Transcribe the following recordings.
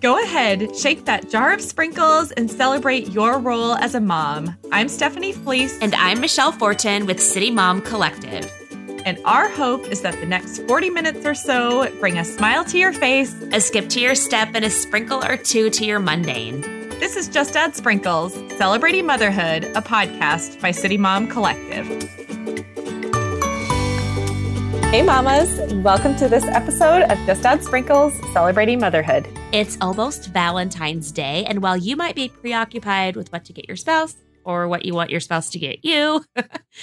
Go ahead, shake that jar of sprinkles and celebrate your role as a mom. I'm Stephanie Fleece. And I'm Michelle Fortin with City Mom Collective. And our hope is that the next 40 minutes or so bring a smile to your face, a skip to your step, and a sprinkle or two to your mundane. This is Just Add Sprinkles, Celebrating Motherhood, a podcast by City Mom Collective. Hey mamas, welcome to this episode of Just Add Sprinkles, Celebrating Motherhood. It's almost Valentine's Day, and while you might be preoccupied with what to get your spouse, or what you want your spouse to get you.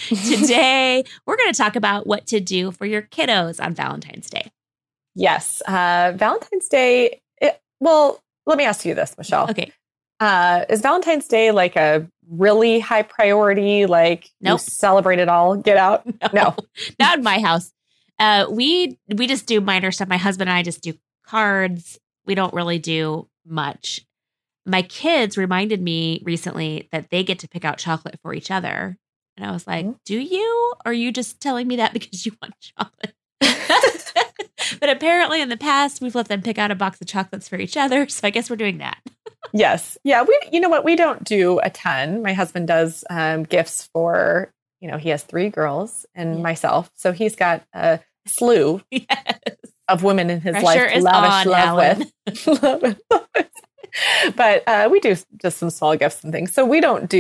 Today, we're going to talk about what to do for your kiddos on Valentine's Day. Yes. Valentine's Day, let me ask you this, Michelle. Okay. Is Valentine's Day like a really high priority, like nope. You celebrate it all, get out? No. Not in my house. We just do minor stuff. My husband and I just do cards. We don't really do much. My kids reminded me recently that they get to pick out chocolate for each other. And I was like, do you? Or are you just telling me that because you want chocolate? But apparently in the past, we've let them pick out a box of chocolates for each other. So I guess we're doing that. Yes. Yeah. You know what? We don't do a ton. My husband does gifts for, he has three girls and myself. So he's got a slew of women in his life to lavish love with. But we do just some small gifts and things. So we don't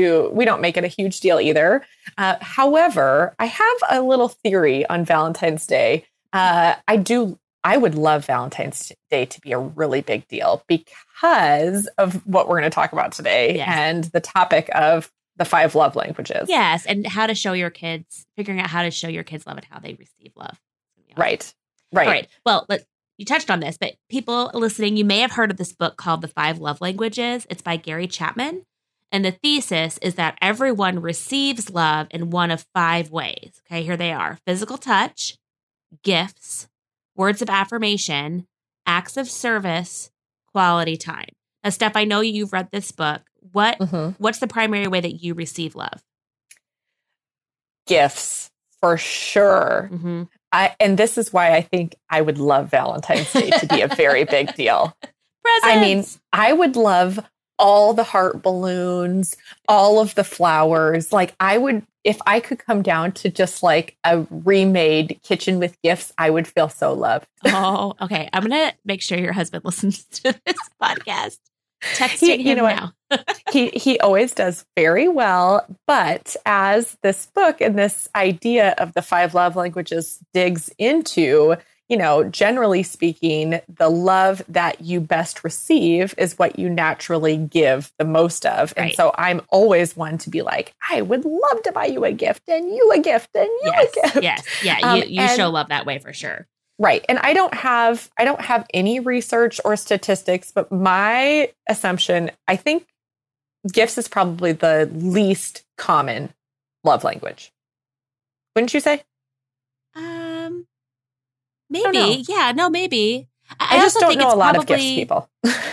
make it a huge deal either. However, I have a little theory on Valentine's Day. I would love Valentine's Day to be a really big deal because of what we're going to talk about today and the topic of the 5 love languages. Yes. And how to show your kids, figuring out how to show your kids love and how they receive love. Yeah. Right. All right. Well, you touched on this, but people listening, you may have heard of this book called The 5 Love Languages. It's by Gary Chapman. And the thesis is that everyone receives love in one of 5 ways. Okay, here they are. Physical touch, gifts, words of affirmation, acts of service, quality time. Now, Steph, I know you've read this book. What's the primary way that you receive love? Gifts, for sure. Mm-hmm. And this is why I think I would love Valentine's Day to be a very big deal. Presents. I mean, I would love all the heart balloons, all of the flowers. Like I would, if I could come down to just like a remade kitchen with gifts, I would feel so loved. Oh, okay. I'm going to make sure your husband listens to this podcast. Texting him now. He always does very well, but as this book and this idea of the 5 love languages digs into, generally speaking, the love that you best receive is what you naturally give the most of. Right. And so I'm always one to be like, I would love to buy you a gift and you a gift and you a gift. Yes. Yeah. You show love that way for sure. Right. And I don't have any research or statistics, but my assumption, I think gifts is probably the least common love language. Wouldn't you say? Maybe. Yeah, no, maybe. I just don't know a lot of gifts people.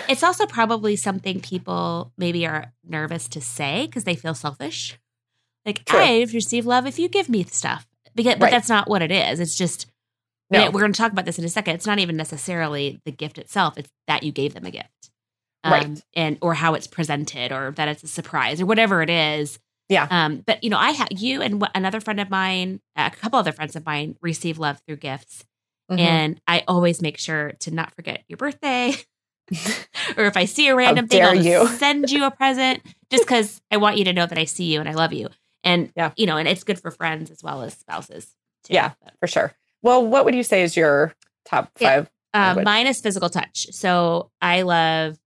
It's also probably something people maybe are nervous to say because they feel selfish. Like, true. I've received love if you give me stuff. But that's not what it is. It's just... No. We're going to talk about this in a second. It's not even necessarily the gift itself. It's that you gave them a gift. Right. Or how it's presented or that it's a surprise or whatever it is. Yeah. But, I had you and another friend of mine, a couple other friends of mine receive love through gifts. Mm-hmm. And I always make sure to not forget your birthday or if I see a random thing, I'll send you a present just because I want you to know that I see you and I love you. And, and it's good for friends as well as spouses too. Yeah, for sure. Well, what would you say is your top 5? Mine is physical touch. So I love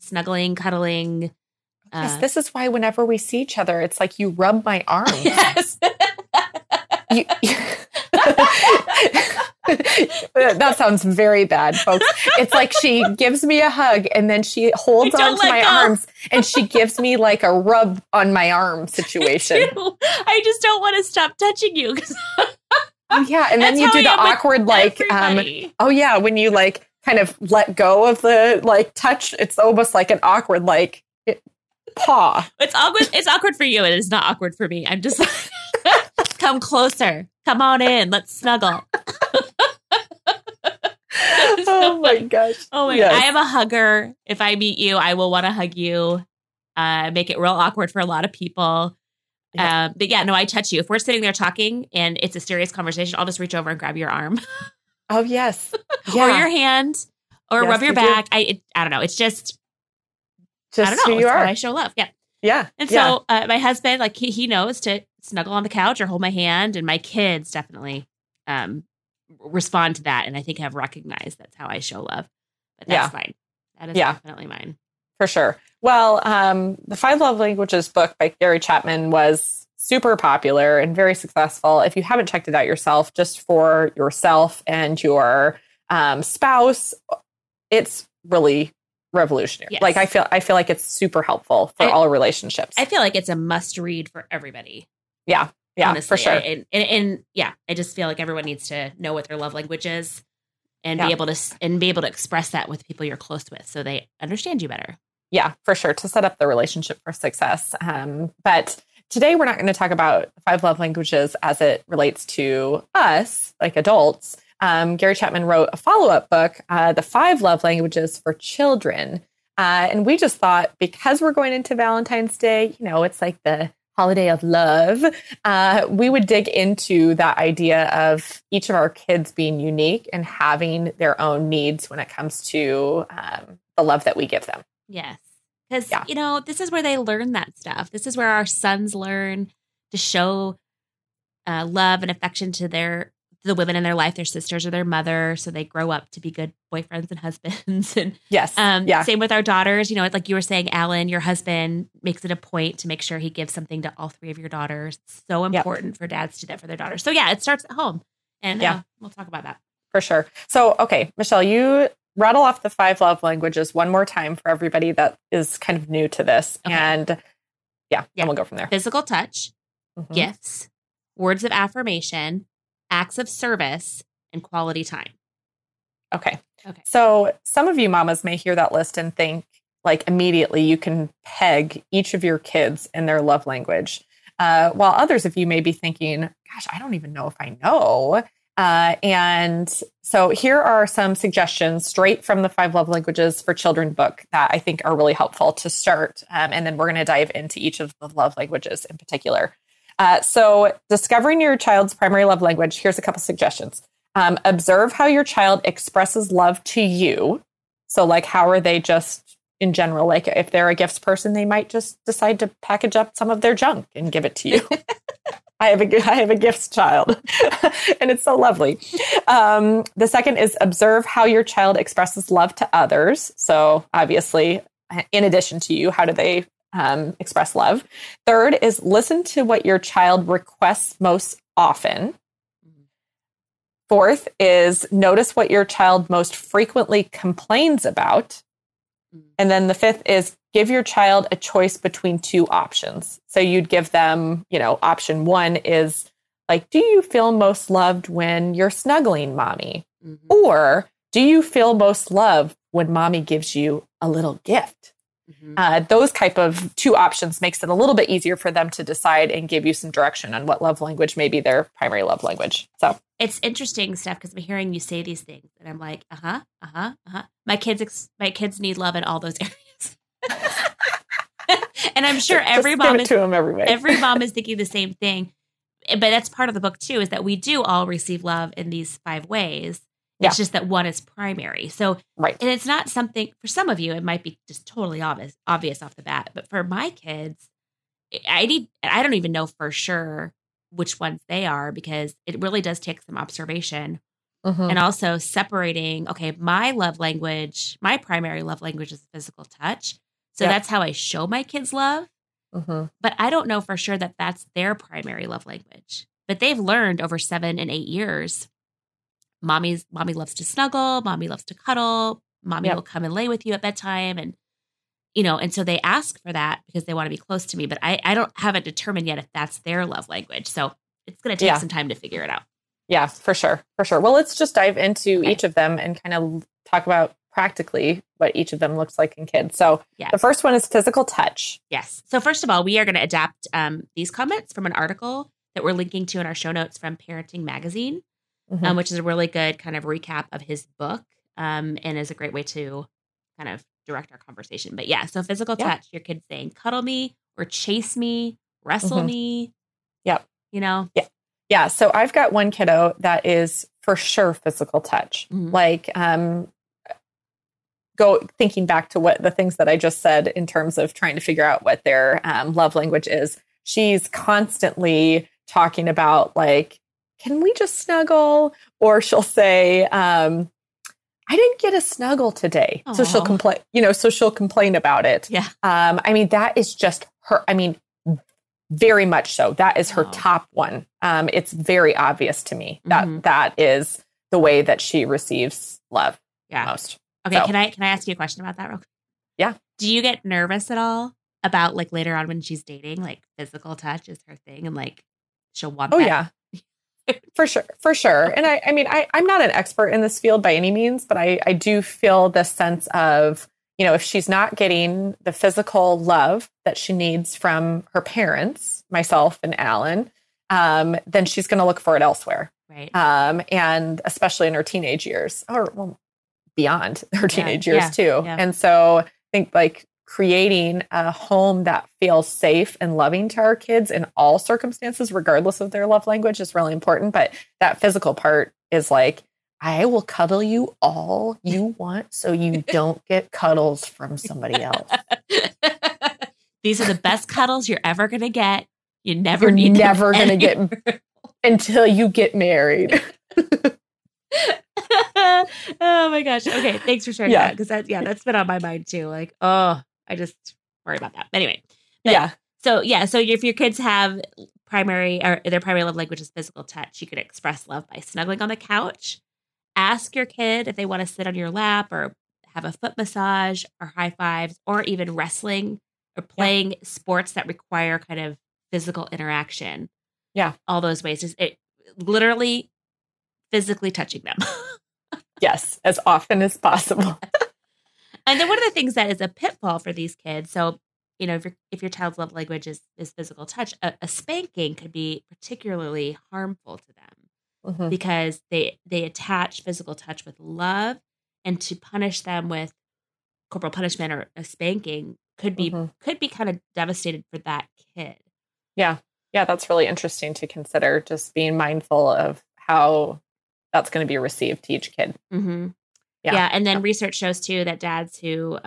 snuggling, cuddling. Yes, this is why whenever we see each other, it's like you rub my arm. Yes. That sounds very bad, folks. It's like she gives me a hug and then she holds on to my arms and she gives me like a rub on my arm situation. I just don't want to stop touching you because... Yeah, and then you do the awkward, like, when you, like, kind of let go of the, like, touch, it's almost like an awkward, like, paw. It's awkward for you, and it's not awkward for me. I'm just like, come closer. Come on in. Let's snuggle. So oh my gosh. Oh my yes. God. I am a hugger. If I meet you, I will want to hug you. Make it real awkward for a lot of people. Yeah. But yeah, no, I touch you. If we're sitting there talking and it's a serious conversation, I'll just reach over and grab your arm. Oh, yes. Yeah. Or your hand or yes, rub your back. I don't know. It's just I don't know. Who you are. How I show love. Yeah. Yeah. And so my husband, like he knows to snuggle on the couch or hold my hand, and my kids definitely respond to that. And I think have recognized that's how I show love, but that's mine. That is definitely mine. For sure. Well, The Five Love Languages book by Gary Chapman was super popular and very successful. If you haven't checked it out yourself, just for yourself and your spouse, it's really revolutionary. Yes. Like I feel like it's super helpful for all relationships. I feel like it's a must read for everybody. Yeah. Yeah, honestly, for sure. And I just feel like everyone needs to know what their love language is and be able to express that with people you're close with so they understand you better. Yeah, for sure. To set up the relationship for success. But today we're not going to talk about five love languages as it relates to us, like adults. Gary Chapman wrote a follow-up book, The Five Love Languages for Children. And we just thought, because we're going into Valentine's Day, you know, it's like the holiday of love, we would dig into that idea of each of our kids being unique and having their own needs when it comes to the love that we give them. Yes. Because, you know, this is where they learn that stuff. This is where our sons learn to show love and affection to the women in their life, their sisters or their mother. So they grow up to be good boyfriends and husbands. And yes. Same with our daughters. You know, it's like you were saying, Alan, your husband makes it a point to make sure he gives something to all three of your daughters. It's so important for dads to do that for their daughters. So yeah, it starts at home. And we'll talk about that. For sure. So, okay, Michelle, you rattle off the five love languages one more time for everybody that is kind of new to this. Okay. And we'll go from there. Physical touch, gifts, words of affirmation, acts of service, and quality time. Okay. So some of you mamas may hear that list and think, like, immediately you can peg each of your kids in their love language. While others of you may be thinking, gosh, I don't even know if I know. And so here are some suggestions straight from the Five Love Languages for Children book that I think are really helpful to start. And then we're going to dive into each of the love languages in particular. So discovering your child's primary love language, here's a couple suggestions. Observe how your child expresses love to you. So like, how are they just in general? Like if they're a gifts person, they might just decide to package up some of their junk and give it to you. I have a gifts child and it's so lovely. The second is observe how your child expresses love to others. So obviously, in addition to you, how do they express love? Third is listen to what your child requests most often. Fourth is notice what your child most frequently complains about. And then the fifth is give your child a choice between two options. So you'd give them, you know, option one is like, do you feel most loved when you're snuggling mommy? Mm-hmm. Or do you feel most loved when mommy gives you a little gift? Those type of two options makes it a little bit easier for them to decide and give you some direction on what love language may be their primary love language. So it's interesting stuff because I'm hearing you say these things and I'm like, My kids need love in all those areas. And I'm sure every mom is thinking the same thing. But that's part of the book too, is that we do all receive love in these five ways. It's just that one is primary. So, and it's not something, for some of you, it might be just totally obvious off the bat. But for my kids, I don't even know for sure which ones they are because it really does take some observation. And also separating, okay, my love language, my primary love language is physical touch. So that's how I show my kids love. But I don't know for sure that that's their primary love language. But they've learned over 7 and 8 years. Mommy loves to snuggle. Mommy loves to cuddle. Mommy will come and lay with you at bedtime. And, you know, and so they ask for that because they want to be close to me. But I don't haven't determined yet if that's their love language. So it's going to take some time to figure it out. Yeah, for sure. For sure. Well, let's just dive into each of them and kind of talk about practically what each of them looks like in kids. So the first one is physical touch. Yes. So first of all, we are going to adapt these comments from an article that we're linking to in our show notes from Parenting Magazine. mm-hmm. Which is a really good kind of recap of his book, and is a great way to kind of direct our conversation. But yeah, so physical touch, your kid saying, cuddle me or chase me, wrestle mm-hmm. me. Yep. You know? Yeah. Yeah. So I've got one kiddo that is for sure physical touch. Mm-hmm. Like, thinking back to what the things that I just said in terms of trying to figure out what their love language is, she's constantly talking about like, can we just snuggle? Or she'll say, I didn't get a snuggle today. Aww. So she'll complain, about it. Yeah. I mean, that is just her. I mean, very much so. That is her top one. It's very obvious to me that mm-hmm. that is the way that she receives love most. Okay. So, can I ask you a question about that real quick? Yeah. Do you get nervous at all about like later on when she's dating, like physical touch is her thing and like she'll want that? Yeah. For sure. And I mean, I'm not an expert in this field by any means, but I do feel this sense of, you know, if she's not getting the physical love that she needs from her parents, myself and Alan, then she's going to look for it elsewhere. Right. And especially in her teenage years beyond her teenage years too. Yeah. And so I think like creating a home that feels safe and loving to our kids in all circumstances, regardless of their love language, is really important. But that physical part is like, I will cuddle you all you want so you don't get cuddles from somebody else. These are the best cuddles you're ever going to get. You're never going to get until you get married. Oh my gosh. Okay. Thanks for sharing that. Cause that's been on my mind too. Like, I just worry about that. Anyway. So if your kids have their primary love language is physical touch, you could express love by snuggling on the couch. Ask your kid if they want to sit on your lap or have a foot massage or high fives or even wrestling or playing sports that require kind of physical interaction. Yeah. All those ways. Just literally physically touching them. Yes, as often as possible. And then one of the things that is a pitfall for these kids, so, you know, if your child's love language is physical touch, a spanking could be particularly harmful to them mm-hmm. because they attach physical touch with love, and to punish them with corporal punishment or a spanking could be kind of devastated for that kid. Yeah. Yeah, that's really interesting to consider, just being mindful of how that's going to be received to each kid. Mm-hmm. Yeah. And then research shows too that dads tend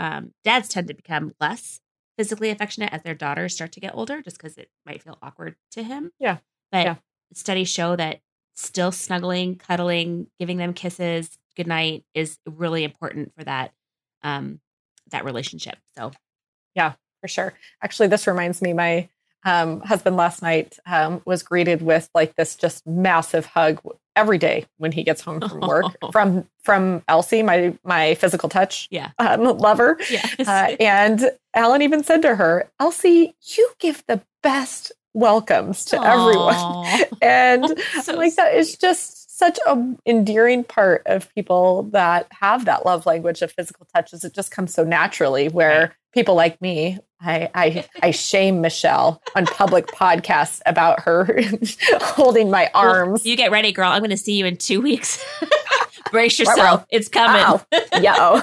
to become less physically affectionate as their daughters start to get older, just because it might feel awkward to him. Yeah. But studies show that still snuggling, cuddling, giving them kisses, goodnight is really important for that relationship. So yeah, for sure. Actually, this reminds me, my husband last night was greeted with like this just massive hug every day when he gets home from work from Elsie, my physical touch lover. Yes. And Alan even said to her, "Elsie, you give the best welcomes to everyone." And so like that is just such an endearing part of people that have that love language of physical touches. It just comes so naturally where people like me, I shame Michelle on public podcasts about her holding my arms. Well, you get ready, girl. I'm going to see you in 2 weeks. Brace yourself. Wow. It's coming. Wow. Yeah.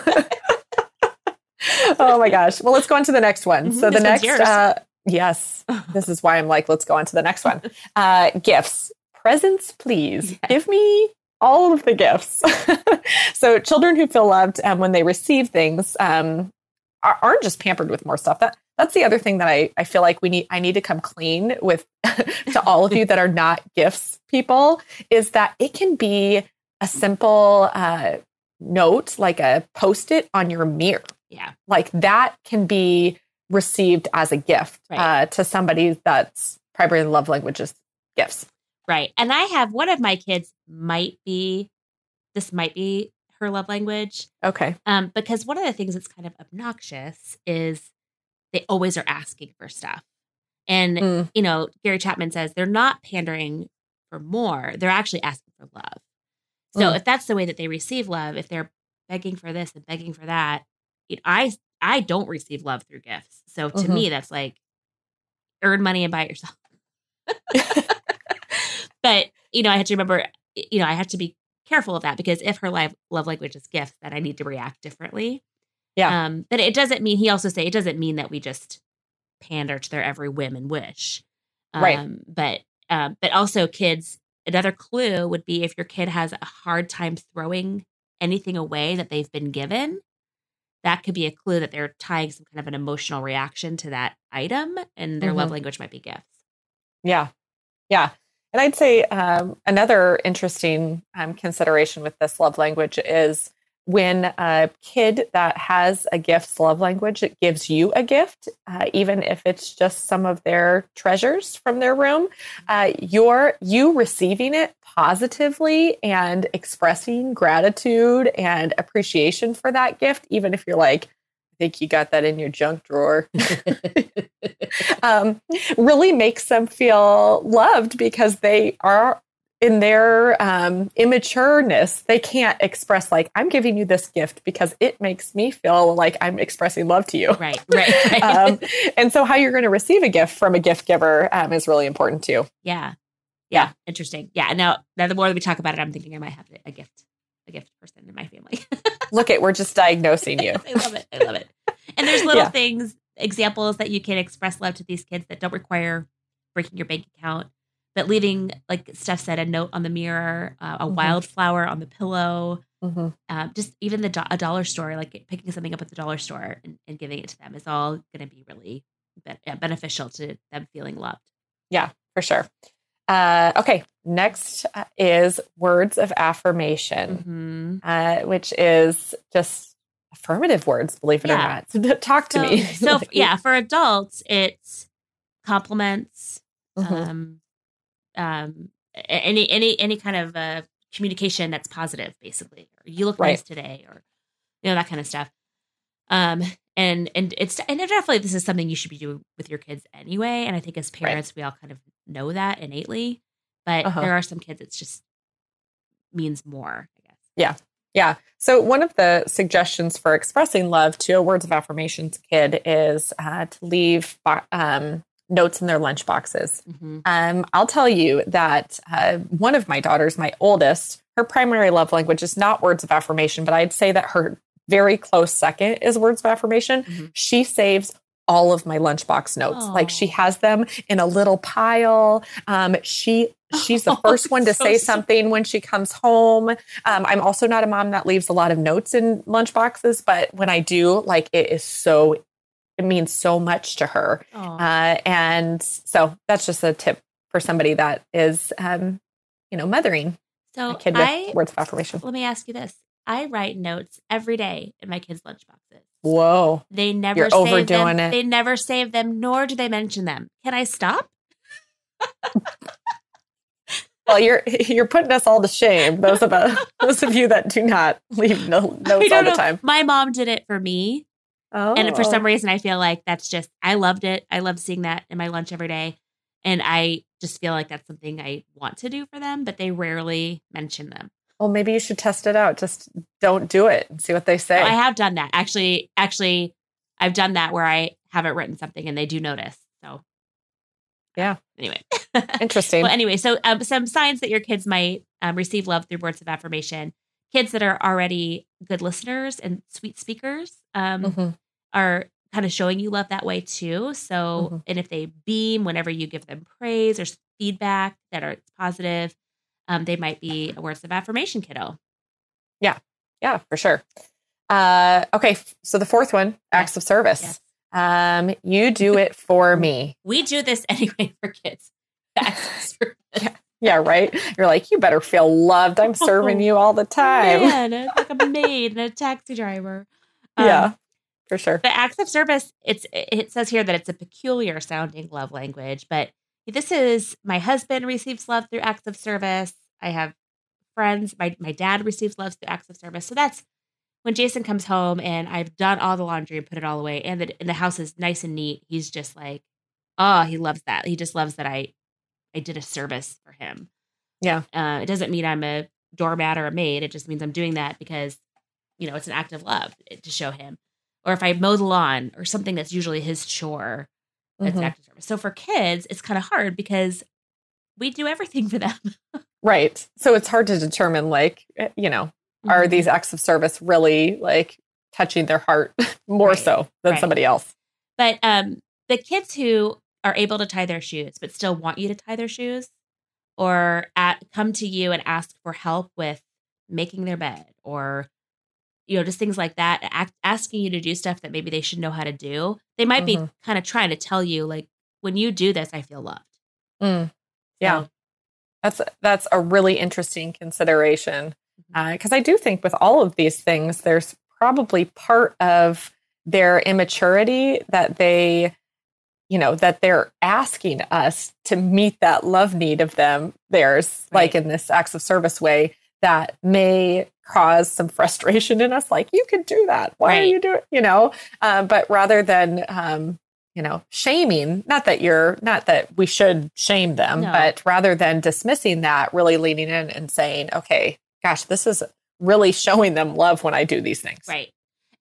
Oh my gosh. Well, let's go on to the next one. Mm-hmm. So the next, yes, this is why I'm like, let's go on to the next one. Gifts, presents, please. Yeah. Give me all of the gifts. So children who feel loved when they receive things, aren't just pampered with more stuff. That's the other thing that I feel like I need to come clean with to all of you that are not gifts people, is that it can be a simple note, like a Post-it on your mirror. Yeah. Like that can be received as a gift to somebody that's primary love language is gifts. Right. And I have one of my kids might be her love language. Okay. Because one of the things that's kind of obnoxious is they always are asking for stuff. And, you know, Gary Chapman says they're not pandering for more. They're actually asking for love. So if that's the way that they receive love, if they're begging for this and begging for that, I don't receive love through gifts. So to me, that's like earn money and buy it yourself. But, you know, I had to remember you know, I have to be careful of that, because if her love language is gifts, then I need to react differently. Yeah. But it doesn't mean, he also say, it doesn't mean that we just pander to their every whim and wish. Right. But also kids, another clue would be if your kid has a hard time throwing anything away that they've been given, that could be a clue that they're tying some kind of an emotional reaction to that item, and their love language might be gifts. Yeah. Yeah. And I'd say another interesting consideration with this love language is when a kid that has a gift's love language, it gives you a gift, even if it's just some of their treasures from their room, you receiving it positively and expressing gratitude and appreciation for that gift, even if you're like, I think you got that in your junk drawer, really makes them feel loved, because they are in their immatureness. They can't express like, I'm giving you this gift because it makes me feel like I'm expressing love to you. Right. And so how you're going to receive a gift from a gift giver is really important too. Yeah. Interesting. Yeah. Now the more that we talk about it, I'm thinking I might have a gift person in my family. Look it, we're just diagnosing you. Yes, I love it. And there's little things, examples that you can express love to these kids that don't require breaking your bank account, but leaving, like Steph said, a note on the mirror, a wildflower on the pillow, just even a dollar store, like picking something up at the dollar store and giving it to them is all going to be really beneficial to them feeling loved. Yeah, for sure. Okay. Next is words of affirmation, which is just affirmative words, believe it or not. Talk to me. So for adults, it's compliments, any kind of communication that's positive, basically. Or, you look nice today, or that kind of stuff. And definitely this is something you should be doing with your kids anyway. And I think as parents, we all kind of know that innately. But there are some kids it's just means more, I guess. Yeah. So one of the suggestions for expressing love to a words of affirmations kid is to leave notes in their lunch boxes. I'll tell you that one of my daughters, my oldest, her primary love language is not words of affirmation, but I'd say that her very close second is words of affirmation. She saves all of my lunchbox notes. Like she has them in a little pile. She's the first one to say something when she comes home. I'm also not a mom that leaves a lot of notes in lunchboxes, but when I do, like it means so much to her. And so that's just a tip for somebody that is, mothering. So a kid with words of affirmation. Let me ask you this. I write notes every day in my kids' lunchboxes. Whoa. They never You're overdoing it. They never save them, nor do they mention them. Can I stop? Well, you're putting us all to shame, those of you that do not leave notes all the time. My mom did it for me. Oh. And for some reason I feel like that's just, I loved it. I love seeing that in my lunch every day. And I just feel like that's something I want to do for them, but they rarely mention them. Well, maybe you should test it out. Just don't do it and see what they say. No, I have done that. Actually, I've done that where I haven't written something and they do notice. So yeah. Anyway. Interesting. Well, anyway, so some signs that your kids might receive love through words of affirmation. Kids that are already good listeners and sweet speakers are kind of showing you love that way too. So, and if they beam whenever you give them praise or feedback that are positive, they might be a words of affirmation kiddo. Yeah, for sure. Okay, so the fourth one, acts of service. Yes. You do it for me. We do this anyway for kids. Acts of service. Yeah, right? You're like, you better feel loved. I'm serving you all the time. Man, it's like a maid and a taxi driver. Yeah, for sure. The acts of service, it says here that it's a peculiar sounding love language, but this is, my husband receives love through acts of service. I have friends. My dad receives love through acts of service. So that's when Jason comes home and I've done all the laundry and put it all away and the house is nice and neat. He's just like, oh, he loves that. He just loves that I did a service for him. Yeah. It doesn't mean I'm a doormat or a maid. It just means I'm doing that because, it's an act of love to show him. Or if I mow the lawn or something that's usually his chore, that's an act of service. So for kids, it's kind of hard because we do everything for them. Right. So it's hard to determine, like, you know, mm-hmm. are these acts of service really like touching their heart more right. so than right. somebody else? But the kids who are able to tie their shoes, but still want you to tie their shoes or come to you and ask for help with making their bed or, you know, just things like that, asking you to do stuff that maybe they should know how to do. They might mm-hmm. be kind of trying to tell you, like, when you do this, I feel loved. Mm. Yeah. So, that's a really interesting consideration because I do think with all of these things, there's probably part of their immaturity that they, you know, that they're asking us to meet that love need of them. There's right. like in this acts of service way that may cause some frustration in us. Like, you can do that. Why right. are you doing, you know, but rather than, you know, shaming, not that we should shame them, no. but rather than dismissing that, really leaning in and saying, okay, gosh, this is really showing them love when I do these things. Right.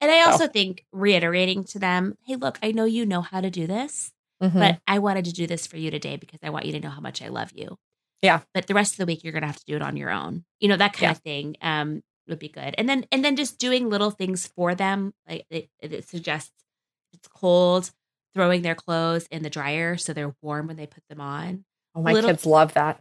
And I also think reiterating to them, hey, look, I know you know how to do this, mm-hmm. but I wanted to do this for you today because I want you to know how much I love you. Yeah. But the rest of the week, you're going to have to do it on your own. You know, that kind yeah. of thing would be good. And then just doing little things for them. Like it suggests it's cold, throwing their clothes in the dryer so they're warm when they put them on. Oh, my kids love that.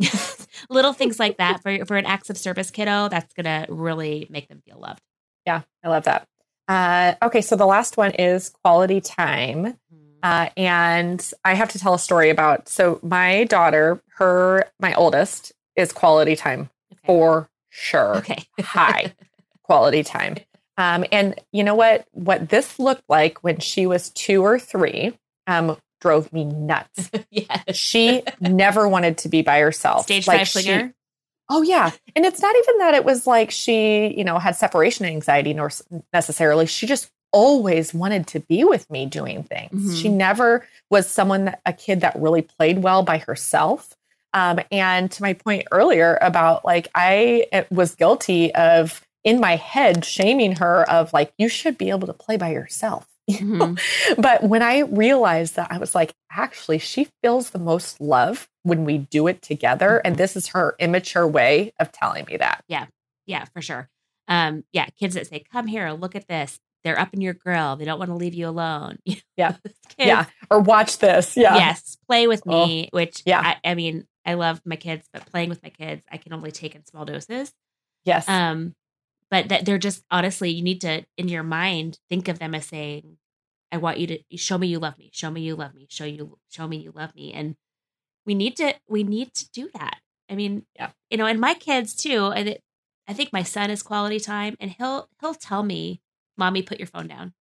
Little things like that for an acts of service kiddo, that's going to really make them feel loved. Yeah, I love that. Okay, so the last one is quality time. And I have to tell a story about, so my daughter, my oldest, is quality time for sure. Okay. High quality time. And you know what this looked like when she was 2 or 3, drove me nuts. Yes. She never wanted to be by herself. Stage like 5 flinger? Oh yeah. And it's not even that it was like she, you know, had separation anxiety nor necessarily. She just always wanted to be with me doing things. Mm-hmm. She never was a kid that really played well by herself. And to my point earlier about like, I was guilty of, in my head, shaming her of like, you should be able to play by yourself. Mm-hmm. But when I realized that, I was like, actually, she feels the most love when we do it together. Mm-hmm. And this is her immature way of telling me that. Yeah. Yeah, for sure. Yeah. Kids that say, come here, look at this. They're up in your grill. They don't want to leave you alone. Yeah. Yeah. Or watch this. Yeah. Yes. Play with me, which yeah. I mean, I love my kids, but playing with my kids, I can only take in small doses. Yes. But that they're just, honestly, you need to, in your mind, think of them as saying, I want you to show me you love me, show me you love me, show me you love me. And we need to do that. I mean, yeah. you know, and my kids too. And I think my son is quality time and he'll tell me, Mommy, put your phone down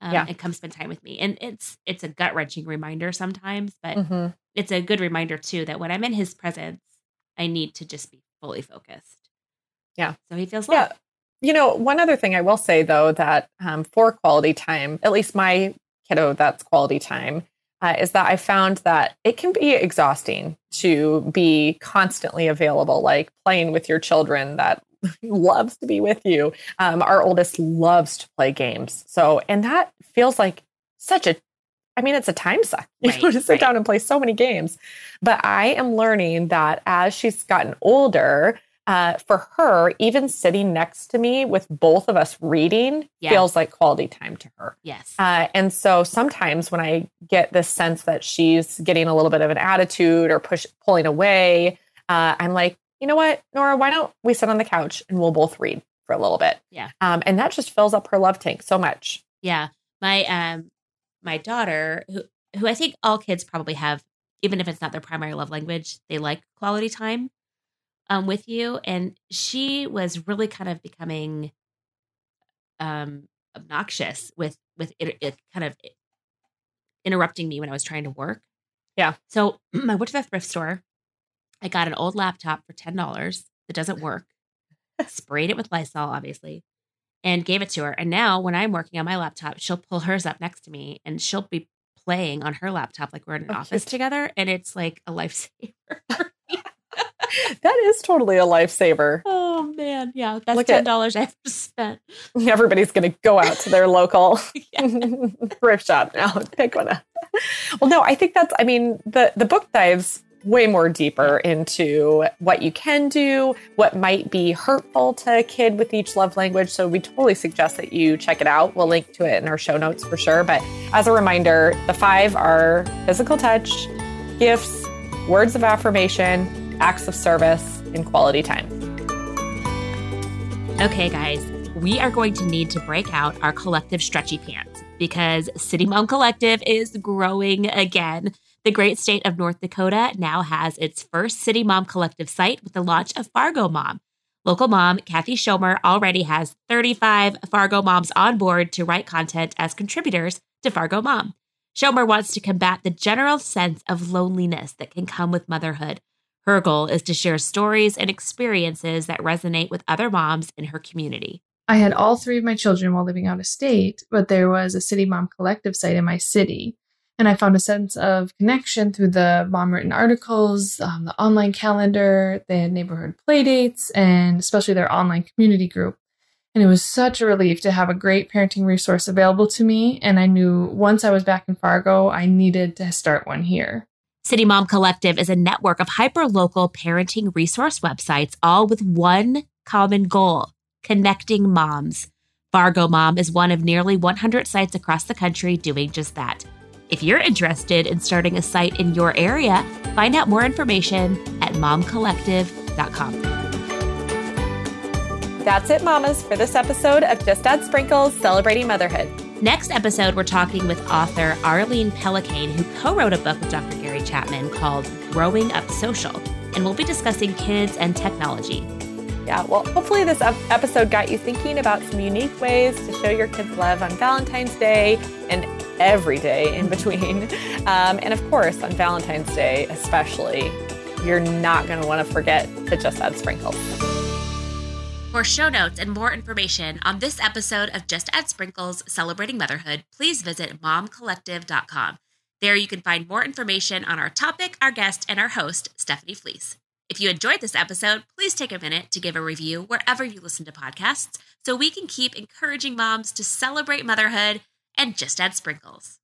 and come spend time with me. And it's a gut wrenching reminder sometimes, but mm-hmm. it's a good reminder too, that when I'm in his presence, I need to just be fully focused. Yeah. So he feels loved. Yeah. You know, one other thing I will say, though, that for quality time, at least my kiddo that's quality time, is that I found that it can be exhausting to be constantly available, like playing with your children that loves to be with you. Our oldest loves to play games. So, and that feels like it's a time suck. You know, to sit down and play so many games. But I am learning that as she's gotten older, for her, even sitting next to me with both of us reading feels like quality time to her. Yes. And so sometimes when I get this sense that she's getting a little bit of an attitude or pulling away, I'm like, you know what, Nora, why don't we sit on the couch and we'll both read for a little bit. Yeah. And that just fills up her love tank so much. Yeah. My daughter, who I think all kids probably have, even if it's not their primary love language, they like quality time. With you. And she was really kind of becoming obnoxious with it kind of interrupting me when I was trying to work. Yeah. So I went to the thrift store. I got an old laptop for $10 that doesn't work, sprayed it with Lysol, obviously, and gave it to her. And now when I'm working on my laptop, she'll pull hers up next to me and she'll be playing on her laptop like we're in an office together. And it's like a lifesaver. That is totally a lifesaver. Oh, man. Yeah, that's $10 I've spent. Everybody's going to go out to their local thrift shop now and pick one up. Well, no, I think that's, I mean, the book dives way more deeper into what you can do, what might be hurtful to a kid with each love language. So we totally suggest that you check it out. We'll link to it in our show notes for sure. But as a reminder, the five are physical touch, gifts, words of affirmation, acts of service, and quality time. Okay, guys, we are going to need to break out our collective stretchy pants because City Mom Collective is growing again. The great state of North Dakota now has its first City Mom Collective site with the launch of Fargo Mom. Local mom Kathy Schomer already has 35 Fargo moms on board to write content as contributors to Fargo Mom. Schomer wants to combat the general sense of loneliness that can come with motherhood. Her goal is to share stories and experiences that resonate with other moms in her community. I had all three of my children while living out of state, but there was a City Mom Collective site in my city. And I found a sense of connection through the mom-written articles, the online calendar, they had neighborhood playdates, and especially their online community group. And it was such a relief to have a great parenting resource available to me. And I knew once I was back in Fargo, I needed to start one here. City Mom Collective is a network of hyperlocal parenting resource websites, all with one common goal, connecting moms. Fargo Mom is one of nearly 100 sites across the country doing just that. If you're interested in starting a site in your area, find out more information at momcollective.com. That's it, mamas, for this episode of Just Add Sprinkles, Celebrating Motherhood. Next episode, we're talking with author Arlene Pellicane, who co-wrote a book with Dr. Gary Chapman called Growing Up Social, and we'll be discussing kids and technology. Yeah, well, hopefully this episode got you thinking about some unique ways to show your kids love on Valentine's Day and every day in between. And of course, on Valentine's Day especially, you're not going to want to forget to just add sprinkles. For show notes and more information on this episode of Just Add Sprinkles, Celebrating Motherhood, please visit momcollective.com. There you can find more information on our topic, our guest, and our host, Stephanie Fleece. If you enjoyed this episode, please take a minute to give a review wherever you listen to podcasts so we can keep encouraging moms to celebrate motherhood and just add sprinkles.